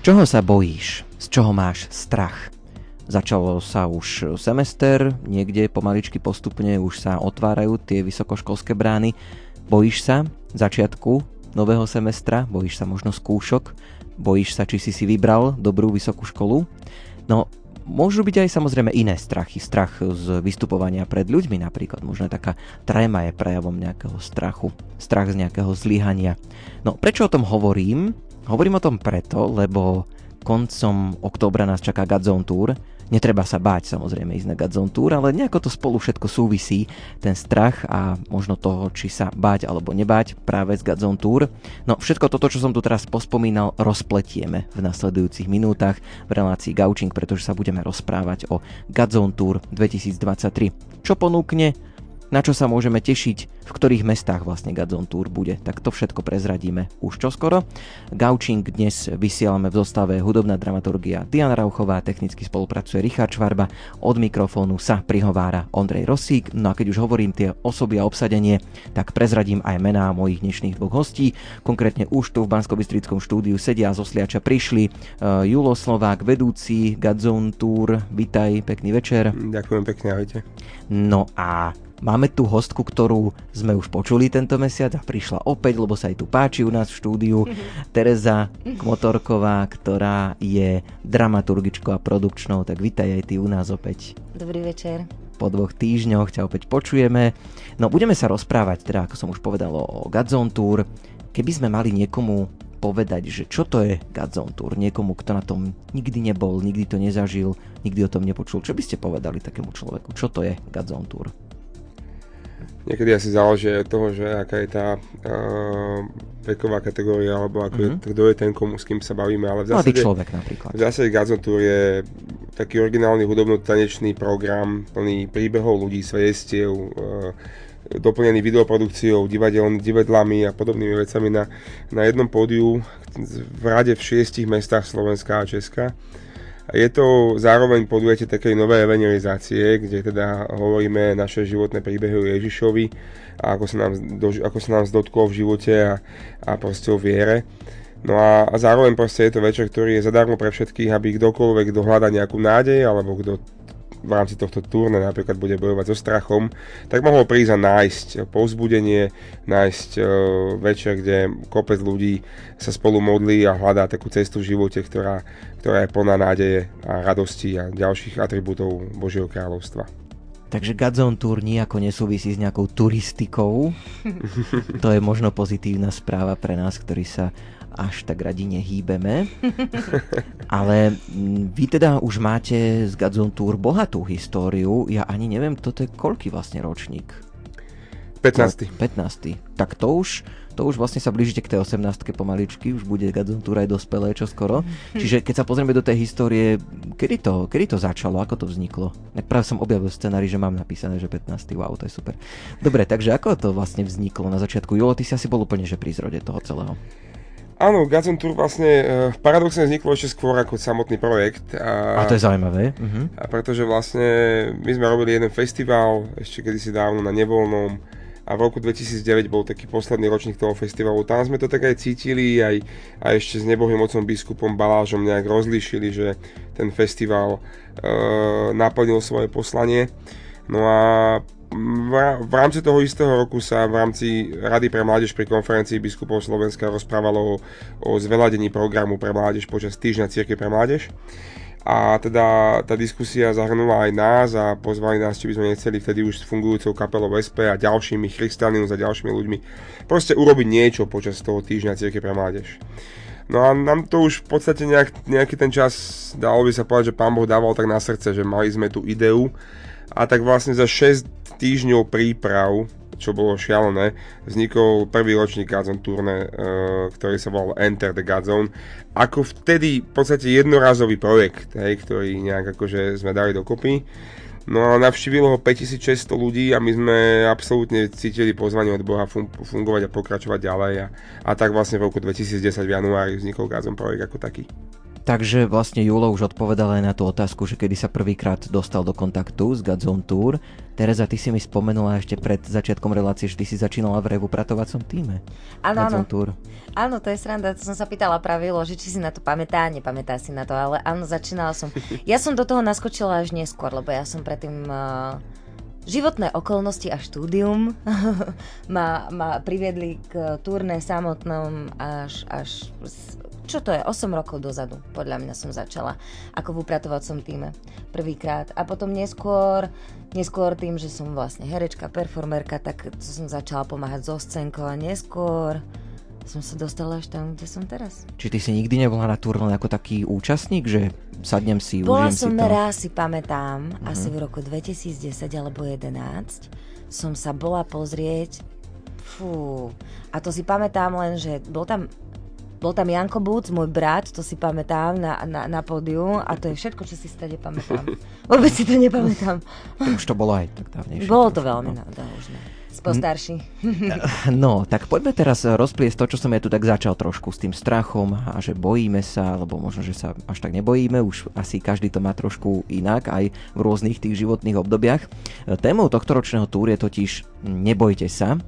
Čoho sa bojíš? Z čoho máš strach? Začalo sa už semester, niekde pomaličky postupne už sa otvárajú tie vysokoškolské brány. Bojíš sa začiatku nového semestra? Bojíš sa možno skúšok? Bojíš sa, či si vybral dobrú vysokú školu? No, môžu byť aj samozrejme iné strachy. Strach z vystupovania pred ľuďmi napríklad. Možno taká tréma je prejavom nejakého strachu. Strach z nejakého zlyhania. No prečo o tom hovorím? Hovorím o tom preto, lebo koncom októbra nás čaká Godzone Tour. Netreba sa báť samozrejme ísť na Godzone Tour, ale nejako to spolu všetko súvisí. Ten strach a možno toho, či sa báť alebo nebáť práve z Godzone Tour. No všetko toto, čo som tu teraz pospomínal, rozpletieme v nasledujúcich minútach v relácii Gaučing, pretože sa budeme rozprávať o Godzone Tour 2023. Čo ponúkne? Na čo sa môžeme tešiť, v ktorých mestách vlastne Godzone Tour bude, tak to všetko prezradíme už čoskoro. Gaučing dnes vysielame v zostave hudobná dramaturgia Diana Rauchová, technicky spolupracuje Richard Švarba, od mikrofónu sa prihovára Ondrej Rosík. No a keď už hovorím tie osoby a obsadenie, tak prezradím aj mená mojich dnešných dvoch hostí. Konkrétne už tu v Banskobystrickom štúdiu sedia, zo Sliača prišli Julo Slovák, vedúci Godzone Tour. Vitaj, pekný večer. Ďakujem pekne, ahojte. No a máme tu hostku, ktorú sme už počuli tento mesiac a prišla opäť, lebo sa jej tu páči u nás v štúdiu. Tereza Kmotorková, ktorá je dramaturgičkou a produkčnou, tak vítaj aj ty u nás opäť. Dobrý večer. Po 2 týždňoch ťa opäť počujeme. No budeme sa rozprávať, teda ako som už povedal, o Godzone Tour. Keby sme mali niekomu povedať, že čo to je Godzone Tour, niekomu, kto na tom nikdy nebol, nikdy to nezažil, nikdy o tom nepočul, čo by ste povedali takému človeku, čo to je Godzone Tour? Niekedy asi záleží od toho, že aká je tá veková kategória, alebo ako je, kto je ten, komu, s kým sa bavíme, ale v zásade, mladý človek napríklad. V zásade Godzone Tour je taký originálny hudobno-tanečný program plný príbehov ľudí, svedectiev, doplnený videoprodukciou, divadlami a podobnými vecami na jednom pódiu v rade v 6 mestách Slovenska a Česka. Je to zároveň podujatie takej novej evangelizácie, kde teda hovoríme naše životné príbehy o Ježišovi a ako sa nám dotkol v živote a proste o viere. No a zároveň proste je to večer, ktorý je zadarmo pre všetkých, aby kdokoľvek dohľada nejakú nádej, alebo kto v rámci tohto turné napríklad bude bojovať so strachom, tak mohol prísť a nájsť povzbudenie, nájsť večer, kde kopec ľudí sa spolu modlí a hľadá takú cestu v živote, ktorá je plná nádeje a radosti a ďalších atribútov Božieho kráľovstva. Takže Godzone Tour nijako nesúvisí s nejakou turistikou. To je možno pozitívna správa pre nás, ktorí sa až tak radi nehýbeme. Ale vy teda už máte z Godzone Tour bohatú históriu. Ja ani neviem, toto je koľký vlastne ročník? 15. Tak to už vlastne sa blížite k tej 18-ke pomaličky, už bude Godzone Tour aj dospelé čoskoro. Čiže keď sa pozrieme do tej histórie, kedy to začalo, ako to vzniklo? Práve som objavil scenári, že mám napísané, že 15. Wow, to je super. Dobre, takže ako to vlastne vzniklo na začiatku? Julo, ty si asi bol úplne že pri zrode toho celého. Áno, Godzone Tour vlastne paradoxne vzniklo ešte skôr ako samotný projekt. A to je zaujímavé. A pretože vlastne my sme robili jeden festival, ešte kedysi dávno na Nevoľnom, a v roku 2009 bol taký posledný ročník toho festivalu. Tam sme to tak aj cítili, aj ešte s nebohým otcom biskupom Balážom nejak rozlíšili, že ten festival naplnil svoje poslanie. No a v rámci toho istého roku sa v rámci Rady pre mládež pri konferencii biskupov Slovenska rozprávalo o zveladení programu pre mládež počas týždňa cirkvi pre mládež. A teda tá diskusia zahrnula aj nás a pozvali nás, či by sme nechceli vtedy už fungujúcou kapelou SP a ďalšími Christianius a ďalšími ľuďmi proste urobiť niečo počas toho týždňa cirkvi pre mládež. No a nám to už v podstate nejaký ten čas, dalo by sa povedať, že Pán Boh dával tak na srdce, že mali sme tú ideu. A tak vlastne za 6 týždňov príprav, čo bolo šialené, vznikol prvý ročník Godzone turné, ktorý sa volal Enter the Godzone. Ako vtedy v podstate jednorazový projekt, ktorý nejak akože sme dali dokopy. No a navštívilo ho 5600 ľudí a my sme absolútne cítili pozvanie od Boha fungovať a pokračovať ďalej. A tak vlastne v roku 2010 v januári vznikol Godzone projekt ako taký. Takže vlastne Julo už odpovedala aj na tú otázku, že kedy sa prvýkrát dostal do kontaktu s Godzone Tour. Tereza, ty si mi spomenula ešte pred začiatkom relácie, že ty si začínala v revupratovacom týme. Áno. Áno, to je sranda, to som sa pýtala pravilo, že či si na to pamätá, nepamätá si na to, ale áno, začínala som. Ja som do toho naskočila až neskôr, lebo ja som predtým... Životné okolnosti a štúdium ma priviedli k turné samotnom až čo to je, 8 rokov dozadu, podľa mňa som začala ako v upratovacom týme prvýkrát. A potom neskôr tým, že som vlastne herečka, performerka, tak som začala pomáhať so scénkou a neskôr som sa dostala až tam, kde som teraz. Či ty si nikdy nebola na turné ako taký účastník, že sadnem si, užijem si to? Bola som raz, si pamätám, asi v roku 2010 alebo 2011 som sa bola pozrieť, a to si pamätám len, že bol tam Janko Buc, môj brat, to si pamätám na pódiu a to je všetko, čo si stade pamätám. Vôbec si to nepamätám. To už to bolo aj tak dávnejšie. Bolo to veľmi dávnejšie. Postarší. No, tak poďme teraz rozpliesť to, čo som ja tu tak začal trošku s tým strachom a že bojíme sa, alebo možno, že sa až tak nebojíme, už asi každý to má trošku inak aj v rôznych tých životných obdobiach. Témou tohto ročného túru je totiž nebojte sa.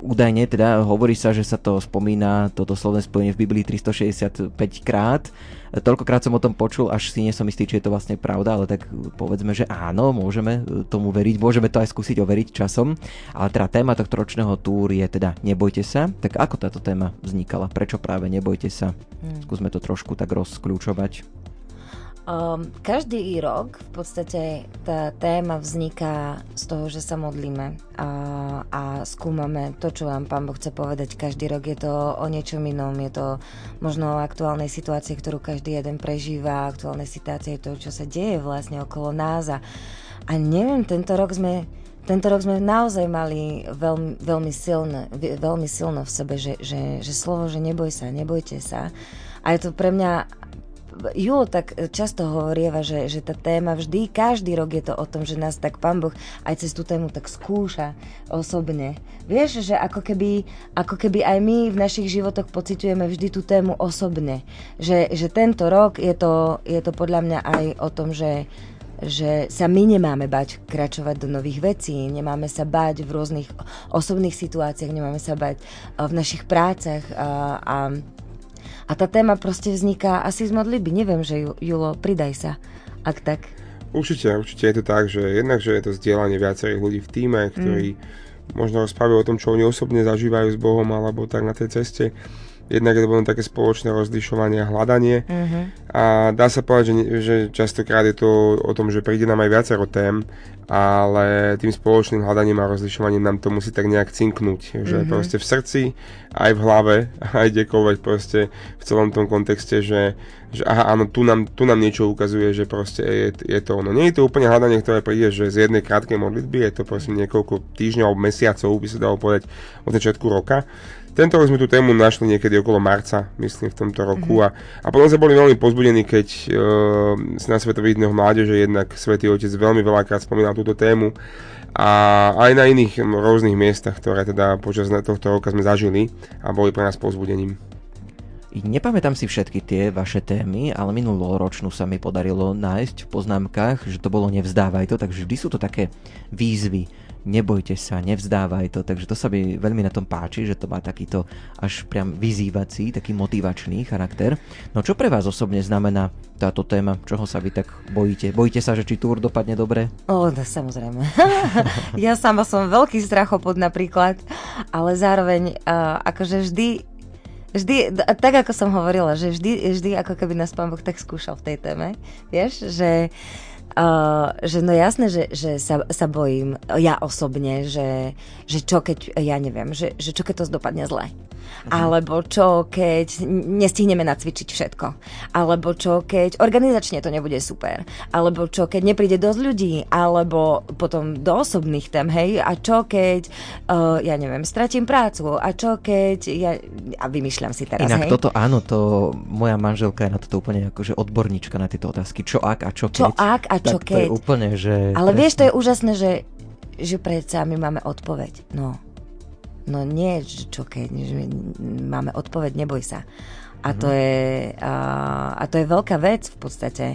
Údajne teda hovorí sa, že sa to spomína toto slovné spojenie v Biblii 365 krát. Toľkokrát som o tom počul, až si nie som istý, či je to vlastne pravda, ale tak povedzme, že áno, môžeme tomu veriť, môžeme to aj skúsiť overiť časom. Ale teda téma tohto ročného túru je teda nebojte sa. Tak ako táto téma vznikala? Prečo práve nebojte sa? Skúsme to trošku tak rozkľúčovať. Každý rok v podstate tá téma vzniká z toho, že sa modlíme a skúmame to, čo vám Pán Boh chce povedať. Každý rok je to o niečom inom, je to možno o aktuálnej situácii, ktorú každý jeden prežíva, aktuálnej situácii toho, čo sa deje vlastne okolo nás a neviem, tento rok sme naozaj mali veľmi silno v sebe, že slovo, že neboj sa, nebojte sa a je to pre mňa. Julo tak často hovorieva, že tá téma vždy, každý rok je to o tom, že nás tak Pán Boh aj cez tú tému tak skúša osobne. Vieš, že ako keby aj my v našich životoch pociťujeme vždy tú tému osobne. Že tento rok je to podľa mňa aj o tom, že sa my nemáme bať kračovať do nových vecí, nemáme sa bať v rôznych osobných situáciách, nemáme sa bať v našich prácach a tá téma proste vzniká asi z modlitby. Neviem, že Julo, pridaj sa, ak tak. Určite je to tak, že jednak, že je to zdieľanie viacerých ľudí v tíme, ktorí možno rozprávajú o tom, čo oni osobne zažívajú s Bohom, alebo tak na tej ceste. Jednak je to len také spoločné rozlišovanie a hľadanie. A dá sa povedať, že častokrát je to o tom, že príde nám aj viacero tém, ale tým spoločným hľadaním a rozlišovaním nám to musí tak nejak cinknúť. Že proste v srdci, aj v hlave, aj kdekoľvek proste v celom tom kontexte, že aha, áno, tu nám niečo ukazuje, že proste je to ono. Nie je to úplne hľadanie, ktoré príde, že z jednej krátkej modlitby, je to proste niekoľko týždňov, mesiacov, by sa dalo povedať od začiatku roka. Tento rok sme tú tému našli niekedy okolo marca, myslím, v tomto roku a potom sa boli veľmi pozbudení, keď na Svetový dňoch mládeže jednak Svätý Otec veľmi veľakrát spomínal túto tému a aj na iných rôznych miestach, ktoré teda počas tohto roka sme zažili a boli pre nás pozbudením. Nepamätám si všetky tie vaše témy, ale minuloročnú sa mi podarilo nájsť v poznámkach, že to bolo nevzdávaj to, takže vždy sú to také výzvy. Nebojte sa, nevzdávaj to, takže to sa mi veľmi na tom páči, že to má takýto až priam vyzývací, taký motivačný charakter. No čo pre vás osobne znamená táto téma? Čoho sa vy tak bojíte? Bojíte sa, že či túr dopadne dobre? No, samozrejme. Ja sama som veľký strachopod napríklad, ale zároveň akože vždy, tak ako som hovorila, že vždy ako keby nás Pán Boh tak skúšal v tej téme, vieš, že no jasné, že sa bojím ja osobne, že čo keď, ja neviem, že čo keď to dopadne zle. Alebo čo keď nestihneme nacvičiť všetko. Alebo čo keď organizačne to nebude super. Alebo čo keď nepríde dosť ľudí. Alebo potom do osobných tém, hej. A čo keď, ja neviem, stratím prácu. A čo keď, ja vymýšľam si teraz, inak, hej. Inak toto áno, to moja manželka je na toto úplne akože odborníčka na tieto otázky. Čo ak a čo keď. Čo ak a tak to je úplne, že... Ale presne. Vieš, to je úžasné, že predsa my máme odpoveď. No, no nie, čo keď máme odpoveď, neboj sa. A to je veľká vec v podstate,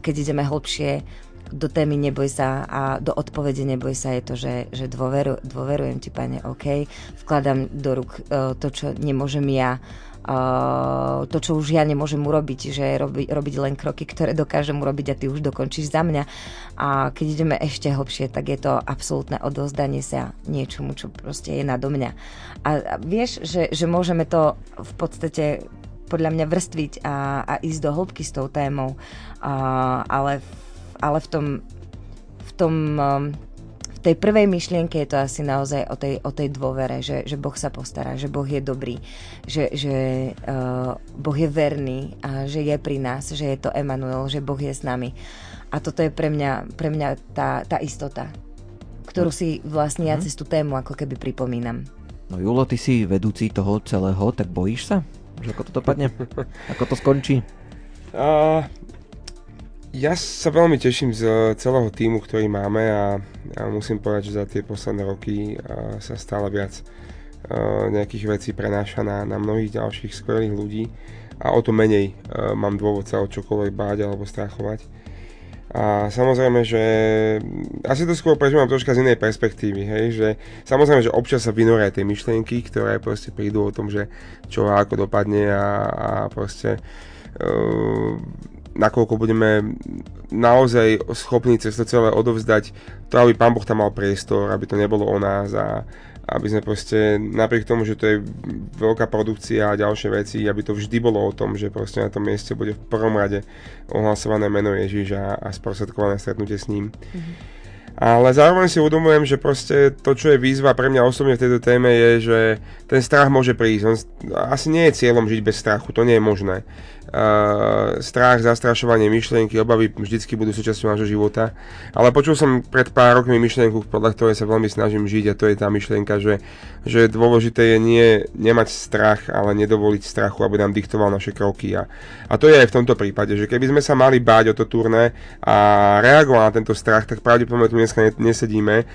keď ideme hlbšie do témy neboj sa a do odpovede neboj sa, je to, že dôverujem ti, Pane, OK, vkladám do rúk to, čo nemôžem ja, to, čo už ja nemôžem urobiť, že robiť len kroky, ktoré dokážem urobiť a ty už dokončíš za mňa. A keď ideme ešte hlbšie, tak je to absolútne odovzdanie sa niečomu, čo proste je nado mňa. A vieš, že môžeme to v podstate podľa mňa vrstviť a ísť do hĺbky s tou témou, ale v tej prvej myšlienke je to asi naozaj o tej dôvere, že Boh sa postará, že Boh je dobrý, že Boh je verný a že je pri nás, že je to Emanuel, že Boh je s nami. A toto je pre mňa tá istota, ktorú si vlastne ja cez tú tému ako keby pripomínam. No Julo, ty si vedúci toho celého, tak bojíš sa? Že ako to dopadne? Ako to skončí? Ja sa veľmi teším z celého tímu, ktorý máme a musím povedať, že za tie posledné roky sa stále viac nejakých vecí prenáša na mnohých ďalších skvelých ľudí a o to menej mám dôvod sa o čokoľvek báť alebo strachovať. A samozrejme, že asi to skôr prežívam troška z inej perspektívy, hej, že samozrejme, že občas sa vynoria tie myšlienky, ktoré proste prídu o tom, že čo a ako dopadne a proste nakoľko budeme naozaj schopní cez to celé odovzdať to, aby Pán Boh tam mal priestor, aby to nebolo o nás a aby sme proste, napriek tomu, že to je veľká produkcia a ďalšie veci, aby to vždy bolo o tom, že proste na tom mieste bude v prvom rade ohlasované meno Ježiš a sprostredkované stretnutie s ním. Ale zároveň si uvedomujem, že proste to, čo je výzva pre mňa osobne v tejto téme, je, že ten strach môže prísť. Asi nie je cieľom žiť bez strachu, to nie je možné. Strach, zastrašovanie, myšlienky, obavy vždycky budú súčasťou nášho života. Ale počul som pred pár rokmi myšlienku, podľa ktorej sa veľmi snažím žiť, a to je tá myšlienka, že dôležité je nemať strach, ale nedovoliť strachu, aby nám diktoval naše kroky. A to je aj v tomto prípade, že keby sme sa mali báť o to turné a reagoval na tento strach, tak pravdepodobne dneska nesedíme,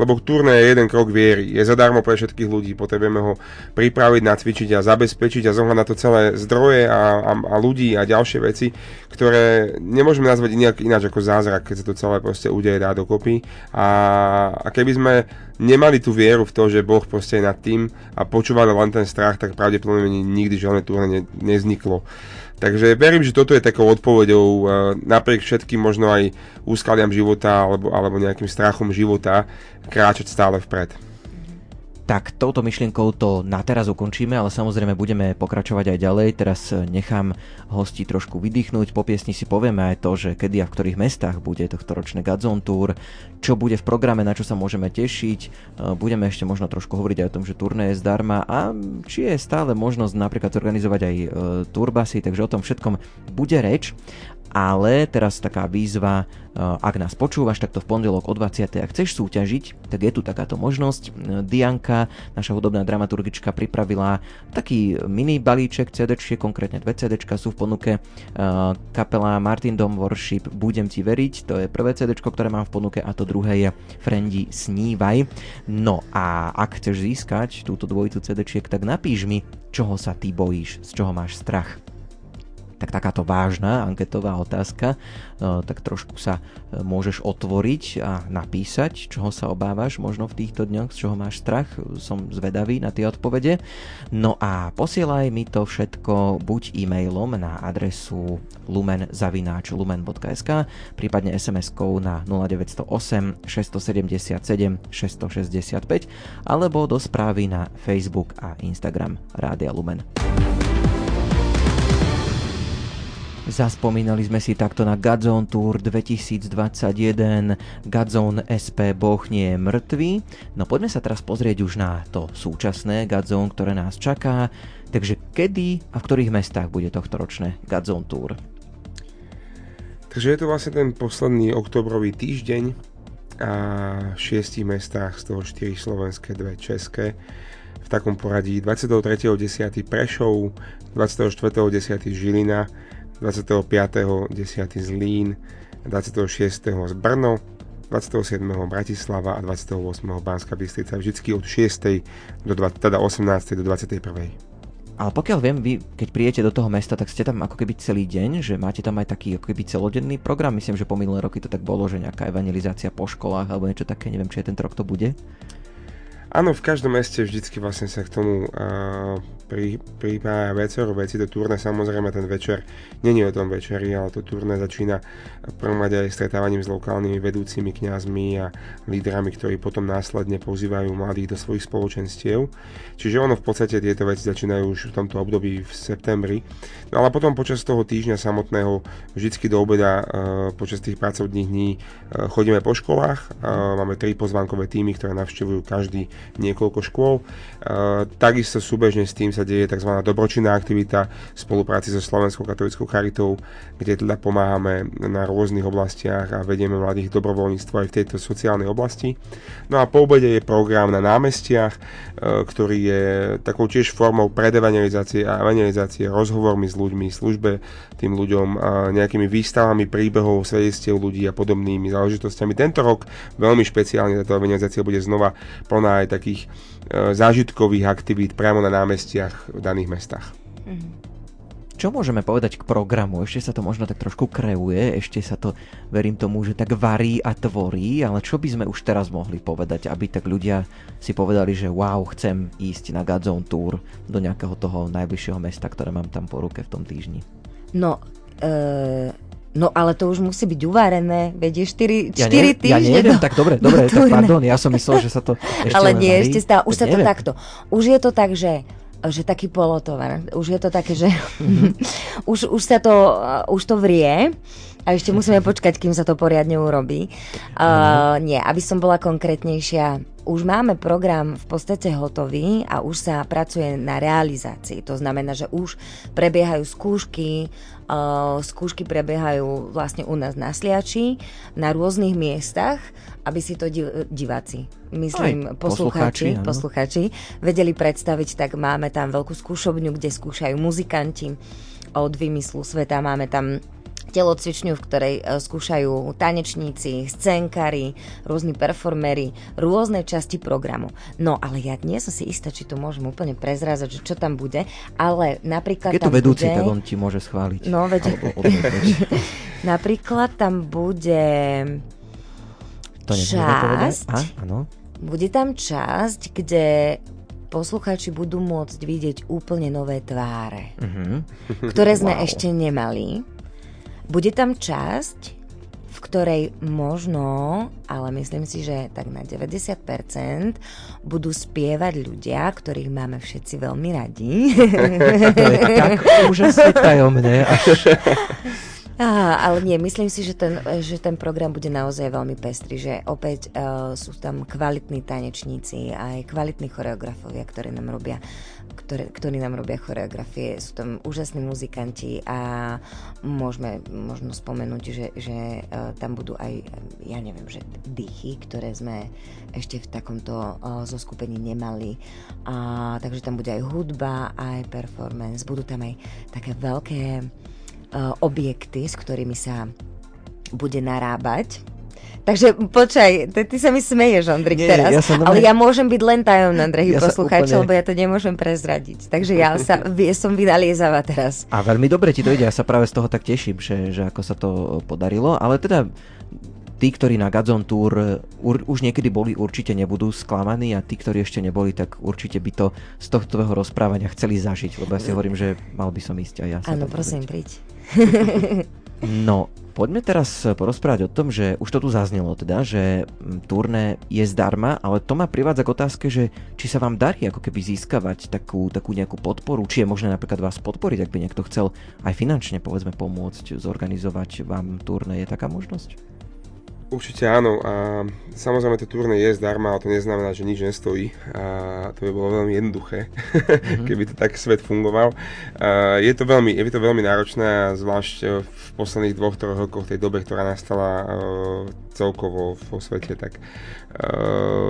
lebo turné je jeden krok viery. Je zadarmo pre všetkých ľudí, potrebujeme ho pripraviť, nacvičiť a zabezpečiť a zohľadať na to celé zdroje a ľudí a ďalšie veci, ktoré nemôžeme nazvať ináč ako zázrak, keď sa to celé proste udeje, dá dokopy. A keby sme nemali tú vieru v to, že Boh proste je nad tým a počúvali len ten strach, tak pravdepodobne nikdy žiadne turné nevzniklo. Takže verím, že toto je takou odpoveďou napriek všetkým možno aj úskaliam života alebo nejakým strachom života kráčať stále vpred. Tak touto myšlienkou to na teraz ukončíme, ale samozrejme budeme pokračovať aj ďalej. Teraz nechám hostí trošku vydýchnuť. Po piesni si povieme aj to, že kedy a v ktorých mestách bude tohtoročné Godzone Tour, čo bude v programe, na čo sa môžeme tešiť. Budeme ešte možno trošku hovoriť aj o tom, že turné je zdarma a či je stále možnosť napríklad zorganizovať aj turbasy, takže o tom všetkom bude reč. Ale teraz taká výzva, ak nás počúvaš, tak to v pondelok o 20:00, ak chceš súťažiť, tak je tu takáto možnosť. Dianka, naša hudobná dramaturgička, pripravila taký mini balíček CD-čiek, konkrétne 2 CD-čka sú v ponuke. Kapela Martin Dom Worship, Budem ti veriť, to je prvé CD-čko, ktoré mám v ponuke, a to druhé je Frendi, Snívaj. No a ak chceš získať túto dvojicu CD-čiek, tak napíš mi, čoho sa ty bojíš, z čoho máš strach. Tak takáto vážna anketová otázka, tak trošku sa môžeš otvoriť a napísať, čoho sa obávaš možno v týchto dňoch, z čoho máš strach. Som zvedavý na tie odpovede. No a posielaj mi to všetko buď e-mailom na adresu lumen@lumen.sk, prípadne SMS-kou na 0908 677 665 alebo do správy na Facebook a Instagram Rádia Lumen. Zaspomínali sme si takto na Godzone Tour 2021. Godzone SP Boh nie je mŕtvý. No poďme sa teraz pozrieť už na to súčasné Godzone, ktoré nás čaká. Takže kedy a v ktorých mestách bude tohtoročné Godzone Tour? Takže je to vlastne ten posledný oktobrový týždeň a v 6 mestách, z toho 4 slovenské, 2 české. V takom poradí 23.10. Prešov, 24.10. Žilina, 25.10. Zlín, 26. Brno, 27. Bratislava a 28. Banská Bystrica, vždycky od 6. teda 18. do 21. Ale pokiaľ viem, vy keď prídete do toho mesta, tak ste tam ako keby celý deň, že máte tam aj taký ako keby celodenný program. Myslím, že po minulé roky to tak bolo, že nejaká evangelizácia po školách alebo niečo také, neviem, či aj tento rok to bude. Áno, v každom meste vždycky vlastne sa k tomu pripája večeru veci, to turné, samozrejme ten večer, nie je o tom večeri, ale to turné začína v prvom rade aj stretávaním s lokálnymi vedúcimi kňazmi a lídrami, ktorí potom následne pozývajú mladých do svojich spoločenstiev. Čiže ono v podstate tieto veci začínajú už v tomto období v septembri. No ale potom počas toho týždňa samotného, vždycky do obeda, počas tých pracovných dní chodíme po školách, máme 3 pozvánkové tímy, ktoré navštevujú každý niekoľko škôl. Takisto súbežne s tým sa deje tzv. Dobročinná aktivita v spolupráci so Slovenskou katolickou charitou, kde teda pomáhame na rôznych oblastiach a vedieme mladých dobrovoľníctvo aj v tejto sociálnej oblasti. No a po obede je program na námestiach, ktorý je takou tiež formou predevangelizácie a evangelizácie, rozhovormi s ľuďmi, službe tým ľuďom, nejakými výstavami príbehov, svedectiev ľudí a podobnými záležitostiami. Tento rok veľmi špeciálne táto evangelizácia bude znova plná aj takých zážitkových aktivít priamo na námestiach v daných mestách. Čo môžeme povedať k programu? Ešte sa to možno tak trošku kreuje, ešte sa to, verím tomu, že tak varí a tvorí, ale čo by sme už teraz mohli povedať, aby tak ľudia si povedali, že wow, chcem ísť na Godzone Tour do nejakého toho najbližšieho mesta, ktoré mám tam po ruke v tom týždni? No ale to už musí byť uvarené, veď je 4 týždne. Ja neviem, tak dobre, tak pardon, ja som myslel, že sa to ešte ale nie, varí, ešte stále, už sa neviem. To takto. Už je to tak, že taký polotovar. Už je to také, že už to vrie a ešte musíme počkať, kým sa to poriadne urobí. Nie, aby som bola konkrétnejšia. Už máme program v podstate hotový a už sa pracuje na realizácii. To znamená, že už prebiehajú skúšky, skúšky prebiehajú vlastne u nás na Sliači, na rôznych miestach, aby si to diváci, myslím, poslucháči vedeli predstaviť. Tak máme tam veľkú skúšobňu, kde skúšajú muzikanti od vymyslu sveta. Máme tam telocvičňu, v ktorej skúšajú tanečníci, scénkári, rôzni performéri, rôzne časti programu. No, ale ja nie som si istá, či to môžem úplne prezrázať, že čo tam bude, ale napríklad je tam bude... Je to vedúci, tak on ti môže schváliť. No, veď... Napríklad tam bude bude tam časť, kde poslucháči budú môcť vidieť úplne nové tváre, ktoré sme ešte nemali. Bude tam časť, v ktorej možno, ale myslím si, že tak na 90% budú spievať ľudia, ktorých máme všetci veľmi radi. To je tak úžasne tajomné. Ale nie, myslím si, že ten program bude naozaj veľmi pestrý, že opäť sú tam kvalitní tanečníci a aj kvalitní choreografovia, ktorí nám robia choreografie. Sú tam úžasní muzikanti a možno spomenúť, že tam budú aj, ja neviem, že dýchy, ktoré sme ešte v takomto zoskupení nemali. Takže tam bude aj hudba, aj performance. Budú tam aj také veľké objekty, s ktorými sa bude narábať. Takže počkaj, ty sa mi smeješ, Ondrik, teraz. Ale ja môžem byť len tajomná, drahý poslucháč, lebo ja to nemôžem prezradiť. Takže ja som vynaliezava teraz. A veľmi dobre ti to ide, ja sa práve z toho tak teším, že ako sa to podarilo. Ale teda tí, ktorí na Godzone Tour už niekedy boli, určite nebudú sklamaní, a tí, ktorí ešte neboli, tak určite by to z tohto tvojho rozprávania chceli zažiť, lebo ja si hovorím, že mal by som ísť aj ja. Áno, prosím, príď. No, poďme teraz porozprávať o tom, že už to tu zaznelo teda, že turné je zdarma, ale to ma privádza k otázke, že či sa vám darí ako keby získavať takú nejakú podporu, či je možné napríklad vás podporiť, ak by niekto chcel aj finančne, povedzme, pomôcť zorganizovať vám turné, je taká možnosť? Určite áno, a samozrejme to turné je zdarma, ale to neznamená, že nič nestojí, a to by bolo veľmi jednoduché, keby to tak svet fungoval. Je to veľmi náročné, zvlášť v posledných 2-3 rokoch, tej dobe, ktorá nastala celkovo vo svete, tak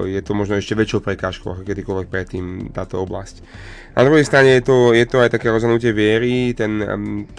je to možno ešte väčšou prekážkou ako kedykoľvek predtým táto oblasť. Na druhej strane je to aj také rozhodnutie viery, to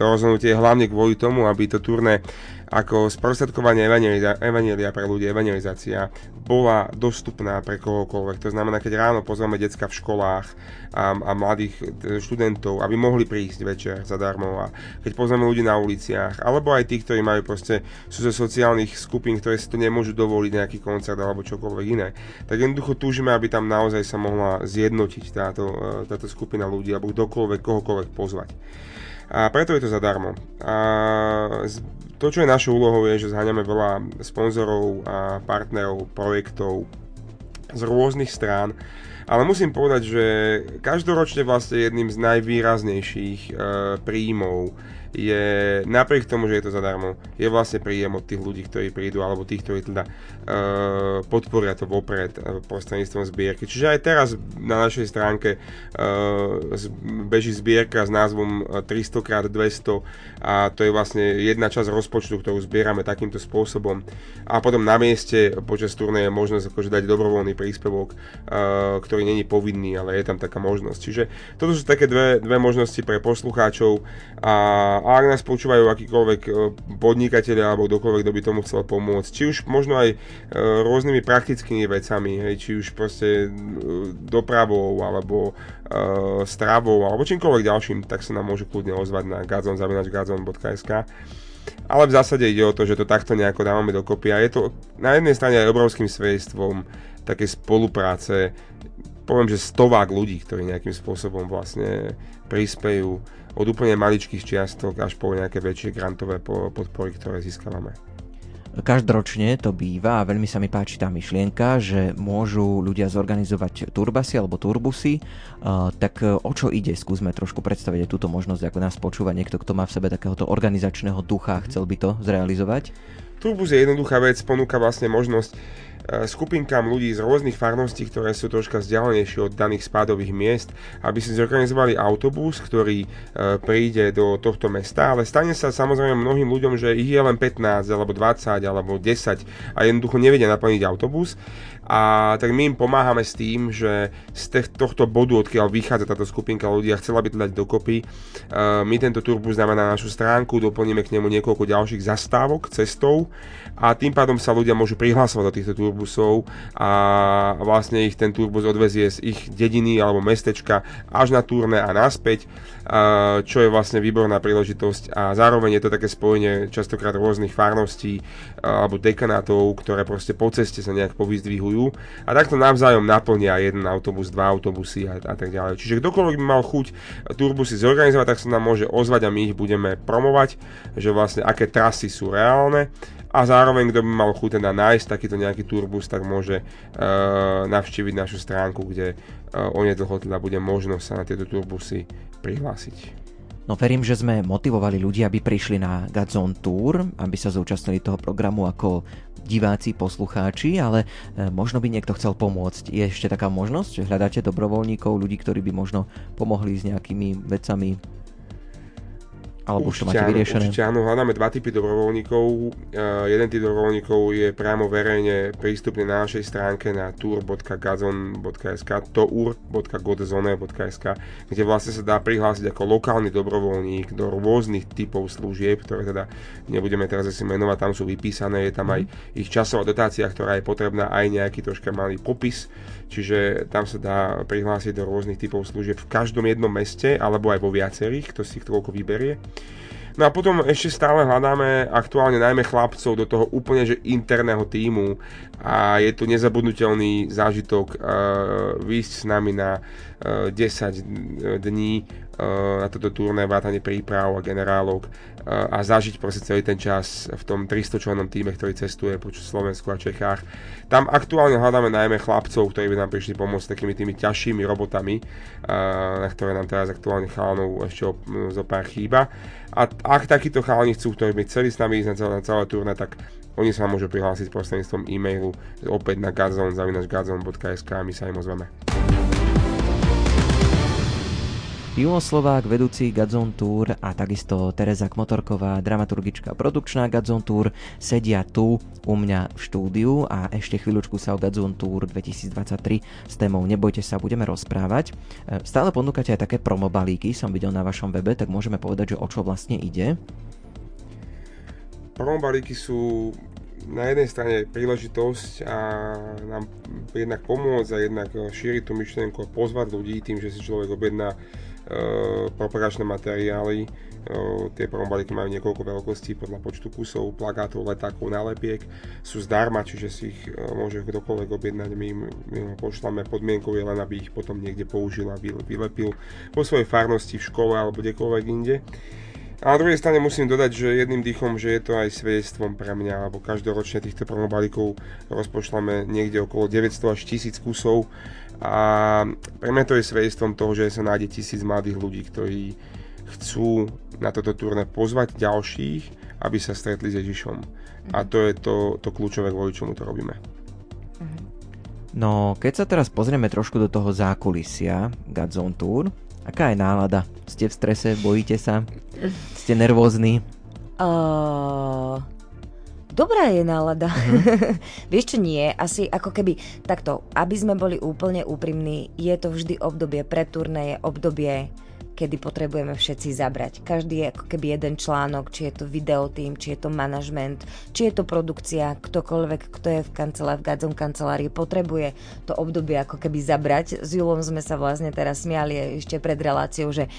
rozhodnutie je hlavne kvôli tomu, aby to turné ako sprostredkovanie evanjelia pre ľudí, evangelizácia bola dostupná pre kohokoľvek. To znamená, keď ráno pozveme decka v školách a mladých študentov, aby mohli prísť večer zadarmo, a keď pozveme ľudí na uliciach, alebo aj tých, ktorí majú proste, sú zo sociálnych skupín, ktoré si to nemôžu dovoliť nejaký koncert alebo čokoľvek iné, tak jednoducho túžime, aby tam naozaj sa mohla zjednotiť táto skupina ľudí alebo kdokoľvek, kohokoľvek pozvať. A preto je to zadarmo. A to, čo je našou úlohou, je, že zháňame veľa sponzorov a partnerov, projektov z rôznych strán. Ale musím povedať, že každoročne vlastne jedným z najvýraznejších príjmov je, napriek tomu, že je to zadarmo, je vlastne príjem od tých ľudí, ktorí prídu, alebo tých, ktorí teda podporia to vopred prostredníctvom zbierky. Čiže aj teraz na našej stránke beží zbierka s názvom 300x200 a to je vlastne jedna časť rozpočtu, ktorú zbierame takýmto spôsobom. A potom na mieste počas turneje je možnosť akože dať dobrovoľný príspevok, ktorý není povinný, ale je tam taká možnosť. Čiže toto sú také dve možnosti pre poslucháčov a ak nás počúvajú akýkoľvek podnikatelia alebo kdokoľvek, kto by tomu chcel pomôcť, či už možno aj rôznymi praktickými vecami, hej, či už proste dopravou alebo stravou alebo čímkoľvek ďalším, tak sa nám môžu kľudne ozvať na gazon@gazon.sk. Ale v zásade ide o to, že to takto nejako dávame dokopy a je to na jednej strane aj obrovským svedectvom takej spolupráce, poviem, že 100 ľudí, ktorí nejakým spôsobom vlastne prispejú od úplne maličkých čiastok až po nejaké väčšie grantové podpory, ktoré získavame. Každoročne to býva a veľmi sa mi páči tá myšlienka, že môžu ľudia zorganizovať turbasy alebo turbusy. Tak o čo ide? Skúsme trošku predstaviť túto možnosť, ako nás počúva niekto, kto má v sebe takéhoto organizačného ducha a chcel by to zrealizovať. Turbus je jednoduchá vec, ponúka vlastne možnosť skupinkám ľudí z rôznych farností, ktoré sú troška vzdialenejšie od daných spádových miest, aby si zorganizovali autobus, ktorý príde do tohto mesta, ale stane sa samozrejme mnohým ľuďom, že ich je len 15 alebo 20 alebo 10 a jednoducho nevedia naplniť autobus. A tak my im pomáhame s tým, že z tohto bodu, odkiaľ vychádza táto skupinka ľudí a chcela by to dať dokopy, my tento turbus dáme na našu stránku, doplníme k nemu niekoľko ďalších zastávok cestou a tým pádom sa ľudia môžu prihlásovať do týchto turbusov a vlastne ich ten turbus odvezie z ich dediny alebo mestečka až na turné a naspäť, čo je vlastne výborná príležitosť a zároveň je to také spojenie častokrát rôznych farností alebo dekanátov, ktoré proste po ceste sa nejak povyzdvihujú a takto navzájom naplnia jeden autobus, dva autobusy a tak ďalej. Čiže kdokoľvek by mal chuť turbusy zorganizovať, tak sa nám môže ozvať a my ich budeme promovať, že vlastne aké trasy sú reálne a zároveň kto by mal chuť teda nájsť takýto nejaký turbus, tak môže navštíviť našu stránku, kde onedlho teda bude možnosť sa na tieto turbusy prihlásiť. No verím, že sme motivovali ľudí, aby prišli na Gazon Tour, aby sa zúčastnili toho programu ako diváci, poslucháči, ale možno by niekto chcel pomôcť. Je ešte taká možnosť, že hľadáte dobrovoľníkov, ľudí, ktorí by možno pomohli s nejakými vecami? Alebo už to máte vyriešené? Určite áno, hľadáme dva typy dobrovoľníkov. Jeden typ dobrovoľníkov je priamo verejne prístupný na našej stránke na tour.gazon.sk, kde vlastne sa dá prihlásiť ako lokálny dobrovoľník do rôznych typov služieb, ktoré teda nebudeme teraz asi menovať, tam sú vypísané, je tam aj ich časová dotácia, ktorá je potrebná, aj nejaký troška malý popis, čiže tam sa dá prihlásiť do rôznych typov služieb v každom jednom meste, alebo aj vo viacerých, kto si ich toľko vyberie. No a potom ešte stále hľadáme aktuálne najmä chlapcov do toho úplne že interného tímu a je to nezabudnutelný zážitok výjsť s nami na 10 dní na toto turné, vrátane príprav a generálok a zažiť proste celý ten čas v tom 300 člennom tíme, ktorý cestuje po Slovensku a Čechách. Tam aktuálne hľadáme najmä chlapcov, ktorí by nám prišli pomôcť takými tými ťažšími robotami, na ktoré nám teraz aktuálne chalanov ešte zo pár chýba. A ak takíto chalani chcú, ktorí by chceli s nami ísť na celé turné, tak oni sa môžu prihlásiť prostredníctvom e-mailu opäť na gazon@gazon.sk a my sa im ozveme. Julo Slovák, vedúci Gazon Tour a takisto Tereza Kmotorková, dramaturgička produkčná Gazon Tour, sedia tu u mňa v štúdiu a ešte chvíľučku sa o Gazon Tour 2023 s témou Nebojte sa budeme rozprávať. Stále ponúkate aj také promobalíky, som videl na vašom webe, tak môžeme povedať, že o čo vlastne ide? prvom balíky sú na jednej strane príležitosť a nám jednak pomôcť a jednak šíriť tú myšlienku a pozvať ľudí tým, že si človek objedná propagačné materiály. Tie promobaliky majú niekoľko veľkostí podľa počtu kusov, plagátov, letákov, nálepiek. Sú zdarma, čiže si ich môže kdokoľvek objednať. My im pošlame, podmienkou je len, aby ich potom niekde použil a vylepil vo svojej farnosti, v škole alebo kdekoľvek inde. A na druhej strane musím dodať, že jedným dýchom, že je to aj svedectvom pre mňa, lebo každoročne týchto promobalíkov rozpošľame niekde okolo 900 až 1000 kusov a pre mňa to je svedectvom toho, že sa nájde 1000 mladých ľudí, ktorí chcú na toto turné pozvať ďalších, aby sa stretli s Ježišom. A to je to kľúčové, kvôli čomu to robíme. No, keď sa teraz pozrieme trošku do toho zákulisia Godzone Tour, aká je nálada? Ste v strese? Bojíte sa? Ste nervózni? Dobrá je nálada. Vieš čo, nie? Asi ako keby takto, aby sme boli úplne úprimní, je to vždy obdobie pre turné, je obdobie, kedy potrebujeme všetci zabrať. Každý je ako keby jeden článok, či je to videotím, či je to manažment, či je to produkcia, ktokoľvek, kto je v Godzone kancelárii, potrebuje to obdobie ako keby zabrať. S Julom sme sa vlastne teraz smiali ešte pred reláciou, že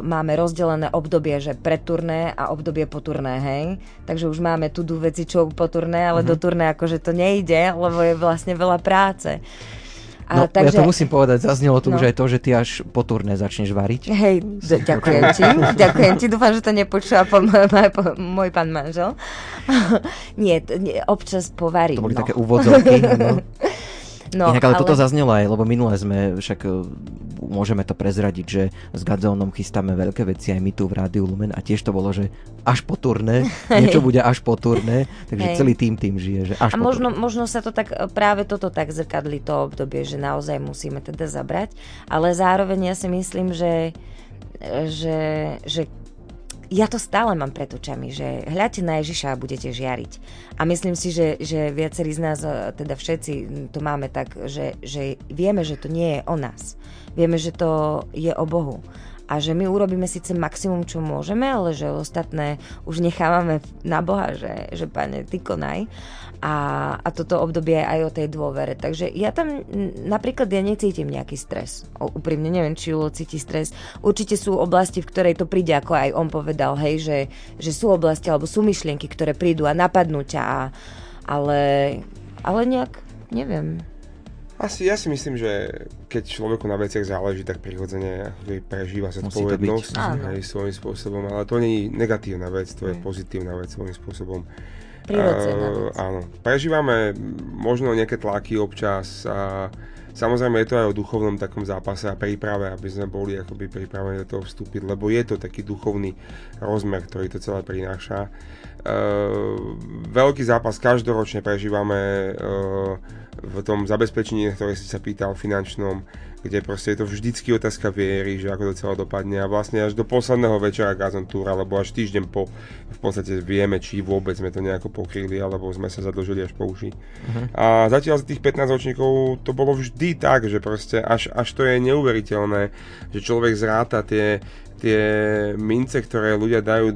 máme rozdelené obdobie, že pred turné a obdobie po turné, hej? Takže už máme tu veci, čo po turné, ale do turné akože to nejde, lebo je vlastne veľa práce. No, takže, ja to musím povedať, zaznelo tu už aj to, že ty až po turné začneš variť. Hej, ďakujem ti, dúfam, že to nepočúva môj pán manžel. Nie, občas povarím. To boli také úvodzovky. No, inak, ale toto zaznelo aj, lebo minule sme však môžeme to prezradiť, že s Godzoneom chystáme veľké veci aj my tu v Rádiu Lumen a tiež to bolo, že až po turné, niečo bude až po turné, takže celý tým žije, že až po turné. Možno sa to tak, práve toto tak zrkadlí to obdobie, že naozaj musíme teda zabrať, ale zároveň ja si myslím, že ja to stále mám pred očami, že hľadte na Ježiša a budete žiariť. A myslím si, že viacerí z nás, teda všetci to máme tak, že vieme, že to nie je o nás. Vieme, že to je o Bohu. A že my urobíme síce maximum, čo môžeme, ale že ostatné už nechávame na Boha, že Pane, ty konaj. A toto obdobie je aj o tej dôvere. Takže ja tam napríklad necítim nejaký stres. Úprimne neviem, či Julo cíti stres. Určite sú oblasti, v ktorej to príde, ako aj on povedal, hej, že sú oblasti alebo sú myšlienky, ktoré prídu a napadnú ťa. Ale nejak, neviem. Asi, ja si myslím, že keď človeku na veciach záleží, tak prirodzene prežíva zodpovednosť aj svojím spôsobom, ale to nie je negatívna vec, to je pozitívna vec svojím spôsobom. Prirodzená vec. Áno. Prežívame možno nejaké tlaky občas a samozrejme je to aj o duchovnom takom zápase a príprave, aby sme boli akoby pripravení do toho vstúpiť, lebo je to taký duchovný rozmer, ktorý to celé prináša. Veľký zápas každoročne prežívame v tom zabezpečení, ktoré si sa pýtal, finančnom, kde proste je to vždycky otázka viery, že ako to celé dopadne a vlastne až do posledného večera Godzone Tour, alebo až týždeň po, v podstate vieme, či vôbec sme to nejako pokryli, alebo sme sa zadlžili až po uši. A zatiaľ z tých 15 ročníkov to bolo vždy tak, že proste až to je neuveriteľné, že človek zráta tie mince, ktoré ľudia dajú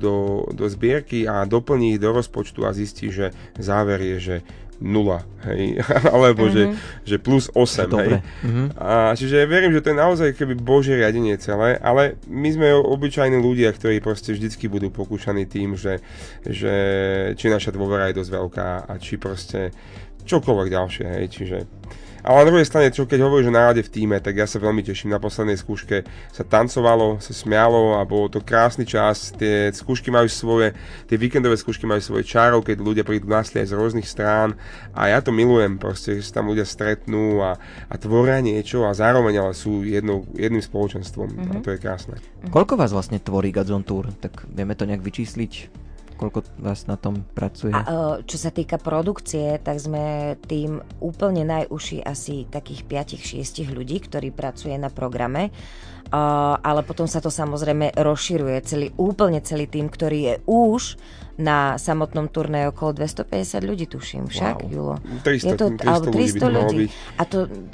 do zbierky a doplní ich do rozpočtu a zistí, že záver je, že 0, hej, alebo že plus 8, dobre. Hej. A čiže ja verím, že to je naozaj keby Božie riadenie celé, ale my sme obyčajní ľudia, ktorí proste vždycky budú pokúšaní tým, že či naša dôvera je dosť veľká a či proste čokoľvek ďalšie, hej, čiže... Ale na druhej strane, čo keď hovoríš o nálade v tíme, tak ja sa veľmi teším. Na poslednej skúške sa tancovalo, sa smialo a bol to krásny čas. Tie víkendové skúšky majú svoje čaro, keď ľudia prídu nasli aj z rôznych strán a ja to milujem proste, že sa tam ľudia stretnú a tvoria niečo a zároveň ale sú jedným spoločenstvom a to je krásne. Koľko vás vlastne tvorí Godzone Tour? Tak vieme to nejak vyčísliť? Koľko vás na tom pracuje? A, čo sa týka produkcie, tak sme tým úplne najúžší asi takých 5-6 ľudí, ktorí pracuje na programe. Ale potom sa to samozrejme rozširuje úplne celý tým, ktorý je už na samotnom turné okolo 250 ľudí, tuším však, Julo. 300 ľudí. A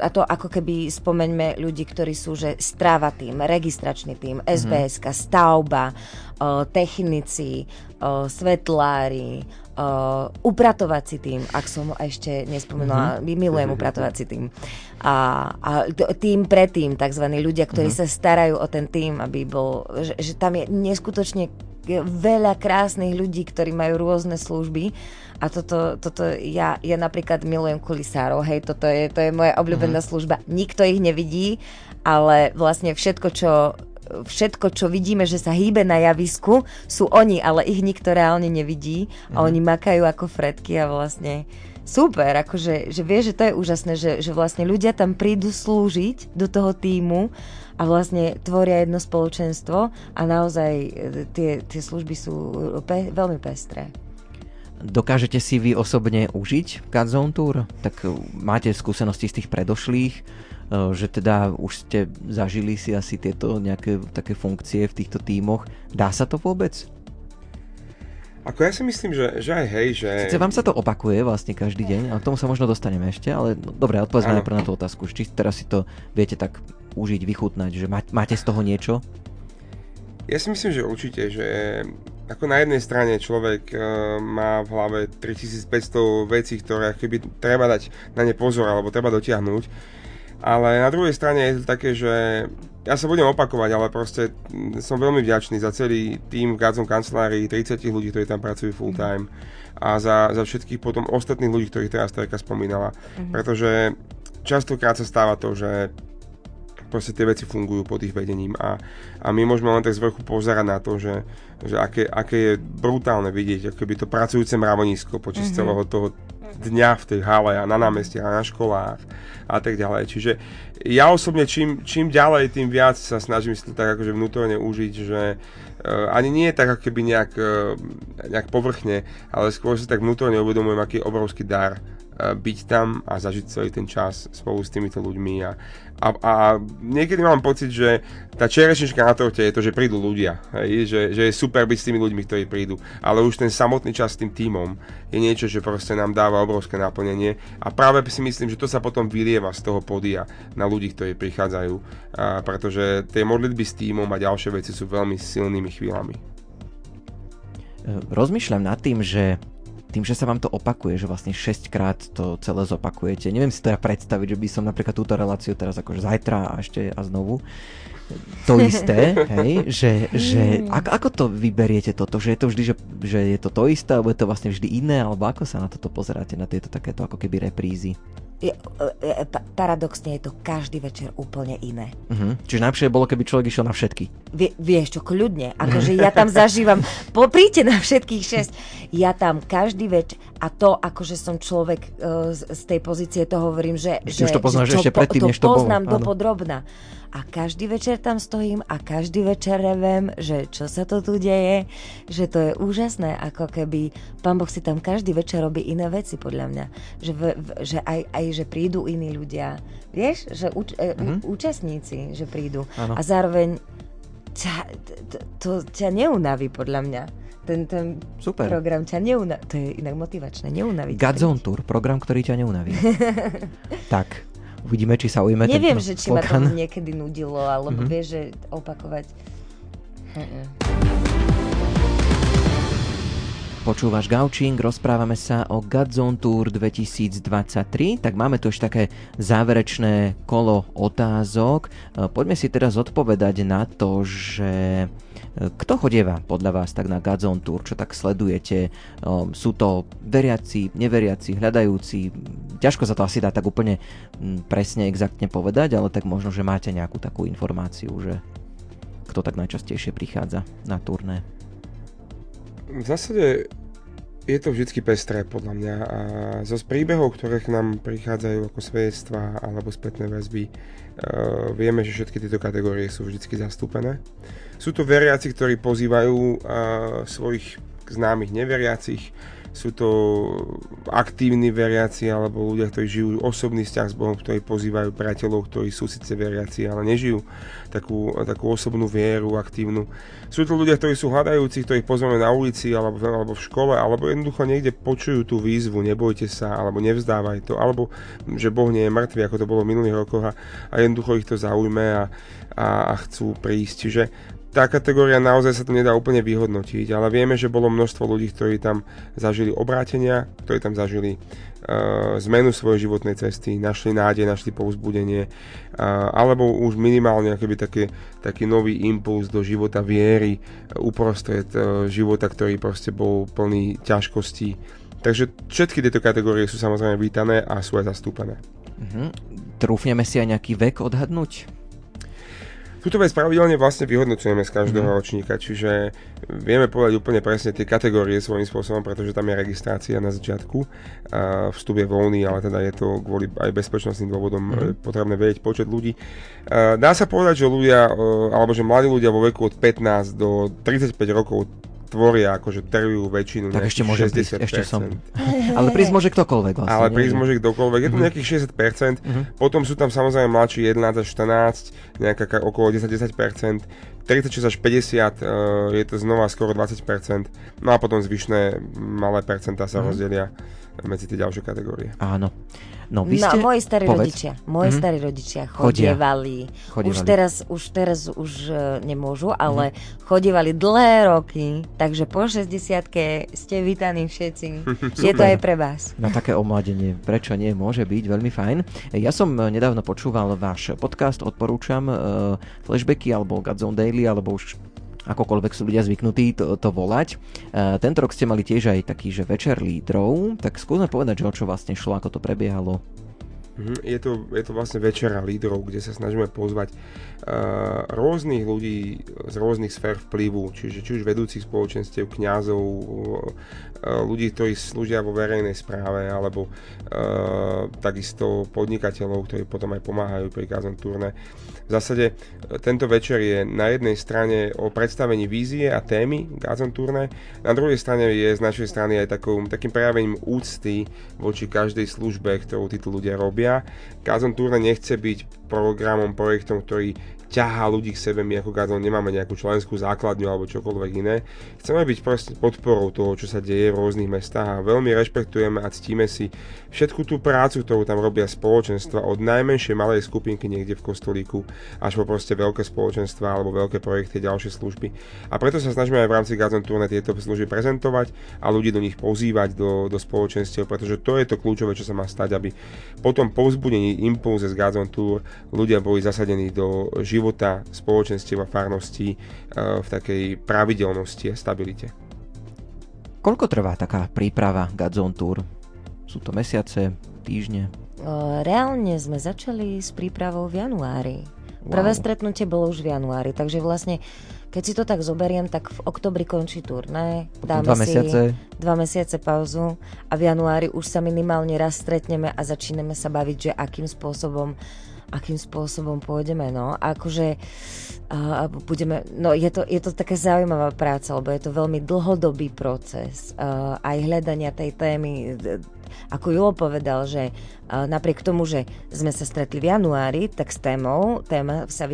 to ako keby spomeňme ľudí, ktorí sú, že stráva tým, registračný tým, SBS-ka, stavba, technici, svetlári, upratovací tým, ak som ho ešte nespomenula, milujem upratovací tým. A tým predtým, takzvaní ľudia, ktorí sa starajú o ten tým, aby bol, že tam je neskutočne veľa krásnych ľudí, ktorí majú rôzne služby a toto ja napríklad milujem kulisárov, hej, to je moja obľúbená služba. Nikto ich nevidí, ale vlastne všetko, čo vidíme, že sa hýbe na javisku, sú oni, ale ich nikto reálne nevidí a oni makajú ako fretky a vlastne super, akože, že vieš, že to je úžasné, že vlastne ľudia tam prídu slúžiť do toho tímu a vlastne tvoria jedno spoločenstvo a naozaj tie služby sú veľmi pestré. Dokážete si vy osobne užiť Cutzone Tour? Tak máte skúsenosti z tých predošlých, že teda už ste zažili si asi tieto nejaké také funkcie v týchto tímoch. Dá sa to vôbec? Ako ja si myslím, že aj hej, že... Sice vám sa to opakuje vlastne každý deň a k tomu sa možno dostaneme ešte, ale dobre, odpovedzme najprv na tú otázku. Či teraz si to viete tak užiť, vychutnať, že máte z toho niečo? Ja si myslím, že určite, že ako na jednej strane človek má v hlave 3500 vecí, ktoré keby treba dať na ne pozor alebo treba dotiahnuť, ale na druhej strane je to také, že ja sa budem opakovať, ale proste som veľmi vďačný za celý tým v Cutzone kancelárii, 30 ľudí, ktorí tam pracujú full time a za všetkých potom ostatných ľudí, ktorých teraz Terka spomínala, pretože častokrát sa stáva to, že proste tie veci fungujú pod ich vedením a my môžeme len tak z vrchu pozerať na to, že aké je brutálne vidieť, akoby to pracujúce mravonisko počas celého toho dňa v tej hale a na námestiach a na školách a tak ďalej. Čiže ja osobne čím ďalej, tým viac sa snažím si to tak akože vnútorne užiť, že ani nie tak ako keby nejak povrchne, ale skôr si tak vnútorne uvedomujem, aký je obrovský dar byť tam a zažiť celý ten čas spolu s týmito ľuďmi a niekedy mám pocit, že tá čerešnička na torte je to, že prídu ľudia, že je super byť s tými ľuďmi, ktorí prídu, ale už ten samotný čas s tým tímom je niečo, že proste nám dáva obrovské naplnenie a práve si myslím, že to sa potom vylieva z toho podia na ľudí, ktorí prichádzajú, pretože tie modlitby s tímom a ďalšie veci sú veľmi silnými chvíľami. Rozmýšľam nad tým, že sa vám to opakuje, že vlastne 6-krát to celé zopakujete. Neviem si teda predstaviť, že by som napríklad túto reláciu teraz akože zajtra a ešte a znovu. To isté, hej, že ako to vyberiete toto? Že je to vždy, že je to isté, alebo je to vlastne vždy iné, alebo ako sa na toto pozeráte, na tieto takéto ako keby reprízy? Paradoxne je to každý večer úplne iné. Čiže najlepšie bolo, keby človek išiel na všetky. Vieš čo, kľudne. Akože ja tam zažívam, príďte na všetkých 6. Ja tam každý večer a to, akože som človek z tej pozície, to hovorím, že už to poznáš ešte predtým, než to bolo. To poznám dopodrobna. A každý večer tam stojím a každý večer reviem, že čo sa to tu deje, že to je úžasné, ako keby Pán Boh si tam každý večer robí iné veci, podľa mňa. Že aj že prídu iní ľudia, vieš, že účastníci, že prídu. Ano. A zároveň to ťa neunaví, podľa mňa. Ten super program ťa neunaví. To je inak motivačné, neunaví. Cutzone Tour, program, ktorý ťa neunaví. Tak. Uvidíme, či sa ujme tento slogan. Neviem, že či ma to niekedy nudilo, alebo vieš, že opakovať... Počúvaš Gaučing, rozprávame sa o Cutzone Tour 2023, tak máme tu ešte také záverečné kolo otázok. Poďme si teraz odpovedať na to, že kto chodieva podľa vás tak na Cutzone Tour, čo tak sledujete? Sú to veriaci, neveriaci, hľadajúci? Ťažko sa to asi dá tak úplne presne, exaktne povedať, ale tak možno, že máte nejakú takú informáciu, že kto tak najčastejšie prichádza na turné. V zásade je to vždycky pestré, podľa mňa. A zo príbehov, ktoré k nám prichádzajú ako svedectvá alebo spätné väzby, vieme, že všetky tieto kategórie sú vždycky zastúpené. Sú to veriaci, ktorí pozývajú svojich známych neveriacich, sú to aktívni veriaci alebo ľudia, ktorí žijú osobný vzťah s Bohom, ktorí pozývajú priateľov, ktorí sú síce veriaci, ale nežijú takú osobnú vieru aktívnu. Sú to ľudia, ktorí sú hľadajúci, ktorých pozveme na ulici alebo v škole, alebo jednoducho niekde počujú tú výzvu, nebojte sa, alebo nevzdávaj to, alebo že Boh nie je mŕtvy, ako to bolo v minulých rokoch a jednoducho ich to zaujme a chcú prísť. Čiže Tá kategória naozaj sa to nedá úplne vyhodnotiť, ale vieme, že bolo množstvo ľudí, ktorí tam zažili obrátenia, ktorí tam zažili zmenu svojej životnej cesty, našli nádej, našli povzbudenie, alebo už minimálne akoby taký nový impuls do života viery uprostred života, ktorý proste bol plný ťažkostí. Takže všetky tieto kategórie sú samozrejme vítané a sú aj zastúpené. Trúfneme si aj nejaký vek odhadnúť? Tuto vec pravidelne vlastne vyhodnocujeme z každého ročníka, čiže vieme povedať úplne presne tie kategórie svojím spôsobom, pretože tam je registrácia na začiatku, vstup je voľný, ale teda je to kvôli aj bezpečnostným dôvodom potrebné vedieť počet ľudí. Dá sa povedať, že ľudia, alebo že mladí ľudia vo veku od 15 do 35 rokov tvoria akože trvujú väčšinu, tak ešte môže 60%. Ale prísť môže ktokoľvek vlastne. Ale prísť môže ktokoľvek, je to nejakých 60%, potom sú tam samozrejme mladší 11 až 14, nejaká okolo 10%, 36 až 50 je to znova skoro 20%, no a potom zvyšné malé percentá sa rozdelia medzi tie ďalšie kategórie. Áno. No, moji starí rodičia chodievali. Už teraz nemôžu, ale chodievali dlhé roky, takže po 60-ke ste vítaní všetci. Je to aj pre vás. Na také omladenie, prečo nie, môže byť veľmi fajn. Ja som nedávno počúval váš podcast, odporúčam Flashbacky alebo Godzone Daily, alebo už akokoľvek sú ľudia zvyknutí to volať. Tento rok ste mali tiež aj taký, že večer lídrov, tak skúsme povedať, že o čo vlastne šlo, ako to prebiehalo. Je to vlastne večera lídrov, kde sa snažíme pozvať rôznych ľudí z rôznych sfér vplyvu, čiže či už vedúcich spoločenstiev, kňazov, ľudí, ktorí slúžia vo verejnej správe, alebo takisto podnikateľov, ktorí potom aj pomáhajú pri Godzone turné. V zásade tento večer je na jednej strane o predstavení vízie a témy Godzone turné, na druhej strane je z našej strany aj takým prejavením úcty voči každej službe, ktorú títo ľudia robia. Godzone turné nechce byť programom, projektom, ktorý ťahá ľudí k sebe. My ako Godzone nemáme nejakú členskú základňu alebo čokoľvek iné. Chceme byť proste podporou toho, čo sa deje v rôznych mestách a veľmi rešpektujeme a ctíme si všetku tú prácu, ktorú tam robia spoločenstva od najmenšej malej skupinky niekde v kostolíku až po proste veľké spoločenstva alebo veľké projekty, ďalšie služby. A preto sa snažíme aj v rámci Godzone turné tieto služby prezentovať a ľudí do nich pozývať do spoločenstiev, pretože to je to kľúčové, čo sa má stať, aby potom povzbudení impulze z Godzone Tour ľudia boli zasadení do života, spoločenstiev a farností v takej pravidelnosti a stabilite. Koľko trvá taká príprava Godzone Tour? Sú to mesiace, týždne? Reálne sme začali s prípravou v januári. Wow. Prvé stretnutie bolo už v januári, takže vlastne keď si to tak zoberiem, tak v oktobri končí turné, dáme si 2 mesiace pauzu a v januári už sa minimálne raz stretneme a začíname sa baviť, že akým spôsobom pôjdeme, no. Akože budeme, no je to taká zaujímavá práca, lebo je to veľmi dlhodobý proces aj hľadania tej témy. Ako Julo povedal, že napriek tomu, že sme sa stretli v januári, tak s téma sa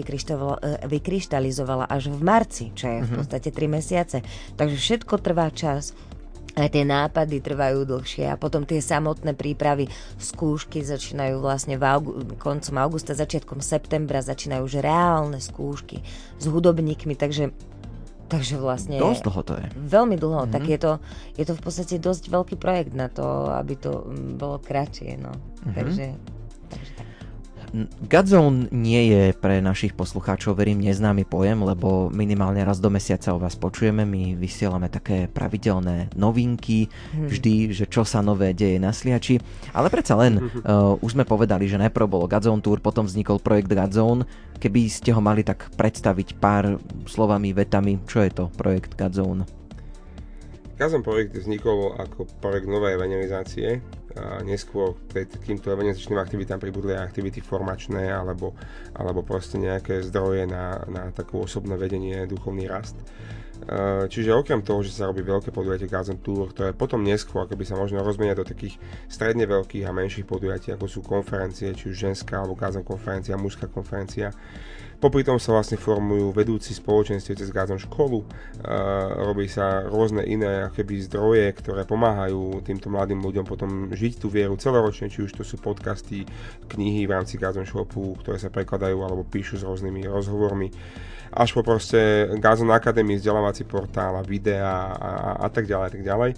vykryštalizovala až v marci, čo je v podstate 3 mesiace. Takže všetko trvá čas. Aj tie nápady trvajú dlhšie a potom tie samotné prípravy, skúšky začínajú vlastne koncom augusta, začiatkom septembra začínajú už reálne skúšky s hudobníkmi, takže vlastne... Dosť dlho to je. Veľmi dlho, tak je to v podstate dosť veľký projekt na to, aby to bolo kratšie, no. Takže tak. Godzone nie je pre našich poslucháčov, verím, neznámy pojem, lebo minimálne raz do mesiaca o vás počujeme. My vysielame také pravidelné novinky vždy, že čo sa nové deje na Sliači. Ale predsa len, už sme povedali, že najprv bolo Godzone Tour, potom vznikol projekt Godzone. Keby ste ho mali tak predstaviť pár slovami, vetami, čo je to projekt Godzone? Godzone projekt vznikol ako projekt novej evangelizácie. Neskôr týmto evangelizačným aktivitám pribudli aj aktivity formačné alebo proste nejaké zdroje na takú osobné vedenie, duchovný rast. Čiže okrem toho, že sa robí veľké podujatie Godzone Tour, ktoré potom neskôr akoby sa možno rozmenia do takých stredne veľkých a menších podujatí, ako sú konferencie, či už ženská alebo Godzone konferencia, mužská konferencia. Popri tom sa vlastne formujú vedúci spoločenstiev cez Godzone školu, robí sa rôzne iné akoby zdroje, ktoré pomáhajú týmto mladým ľuďom potom žiť tú vieru celoročne, či už to sú podcasty, knihy v rámci Godzone Shopu, ktoré sa prekladajú alebo píšu s rôznymi rozhovormi. A až po proste Gazon Academy, vzdelávací portál a videá a tak ďalej, tak ďalej.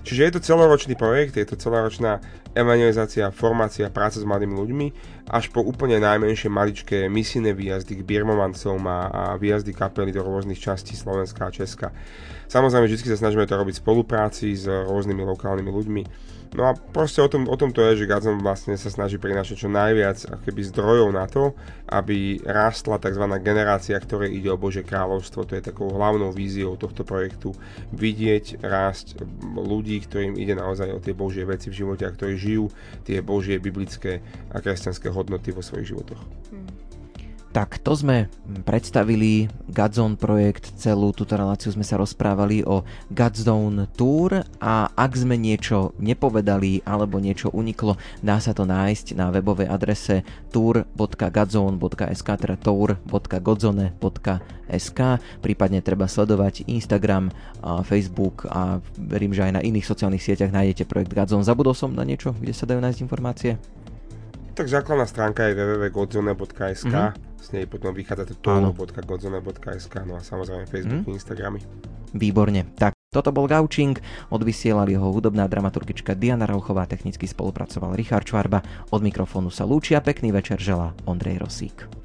Čiže je to celoročný projekt, je to celoročná evangelizácia, formácia, práca s mladými ľuďmi, až po úplne najmenšie maličké misijné výjazdy k birmovancom a výjazdy kapely do rôznych častí Slovenska a Česka. Samozrejme, vždy sa snažíme to robiť v spolupráci s rôznymi lokálnymi ľuďmi. No a proste o tom to je, že Gazon vlastne sa snaží prinášať čo najviac akoby zdrojov na to, aby rástla tzv. Generácia, ktorej ide o Božie kráľovstvo. To je takou hlavnou víziou tohto projektu. Vidieť rásť ľudí, ktorým ide naozaj o tie Božie veci v živote a ktorí žijú tie Božie biblické a kresťanské hodnoty vo svojich životoch. Tak to sme predstavili Godzone projekt, celú túto reláciu sme sa rozprávali o Godzone Tour a ak sme niečo nepovedali alebo niečo uniklo, dá sa to nájsť na webovej adrese tour.godzone.sk, teda tour.godzone.sk, prípadne treba sledovať Instagram, Facebook a verím, že aj na iných sociálnych sieťach nájdete projekt Godzone. Zabudol som na niečo, kde sa dajú nájsť informácie? Tak základná stránka je www.godzone.sk, z nej potom vychádza tour.godzone.sk, no a samozrejme Facebook, Instagramy. Výborne. Tak, toto bol Gaučing, odvysielali ho hudobná dramaturgička Diana Rauchová, technicky spolupracoval Richard Čvarba, od mikrofónu sa lúči a pekný večer želá Ondrej Rosík.